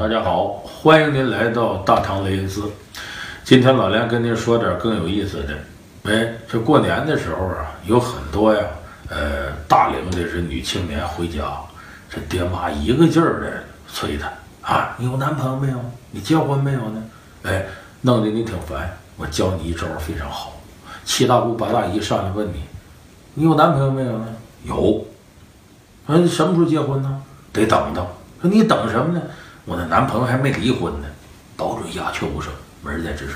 大家好，欢迎您来到大唐雷恩斯。今天老梁跟您说点更有意思的。这过年的时候啊，有很多呀，大龄的这女青年回家，这爹妈一个劲儿的催她啊，你有男朋友没有？你结婚没有呢？哎，弄得你挺烦。我教你一招非常好，七大姑八大姨上来问你，你有男朋友没有呢？有。说你什么时候结婚呢？得等等。说你等什么呢？我的男朋友还没离婚呢，保准鸦雀无声，没人再吱声。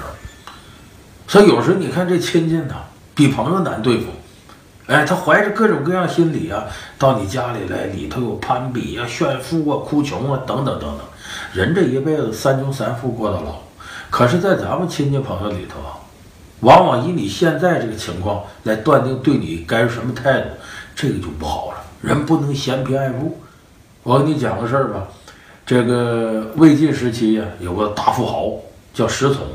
所以有时你看这亲戚呢，比朋友难对付。哎，他怀着各种各样心理啊，到你家里来，里头有攀比啊、炫富啊、哭穷啊等等等等。人这一辈子三穷三富过到老，可是，在咱们亲戚朋友里头啊，往往以你现在这个情况来断定对你该是什么态度，这个就不好了。人不能嫌贫爱富。我跟你讲个事儿吧，这个魏晋时期啊，有个大富豪叫石崇，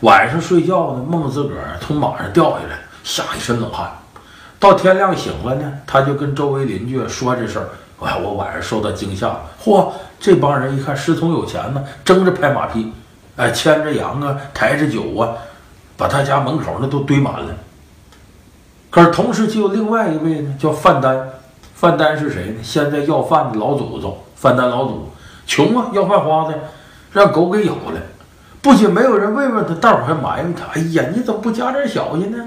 晚上睡觉呢，梦自个儿从马上掉下来，吓一身冷汗。到天亮醒了呢，他就跟周围邻居说这事儿，哎，我晚上受到惊吓了。嚯，这帮人一看石崇有钱呢，争着拍马屁，哎，牵着羊啊，抬着酒啊，把他家门口那都堆满了。可是同时就有另外一位呢，叫范丹。范丹是谁呢？现在要饭的老祖宗，范丹老祖穷啊，要饭花的，让狗给咬了。不仅没有人慰问他，大伙还埋怨他：“哎呀，你怎么不加点小心呢？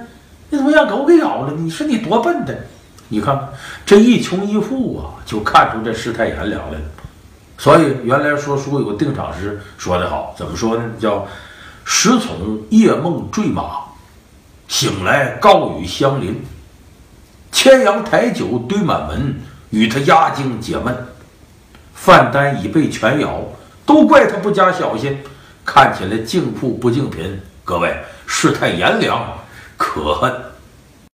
你怎么让狗给咬了？你说你多笨的！”你看看这一穷一富啊，就看出这世态炎凉来了。所以原来说书有个定场诗说得好，怎么说呢？叫“石从夜梦坠马，醒来告与乡邻。”千阳台酒堆满门，与他压惊解闷。范丹已被全咬，都怪他不加小心。看起来敬富不敬贫，各位世态炎凉，可恨。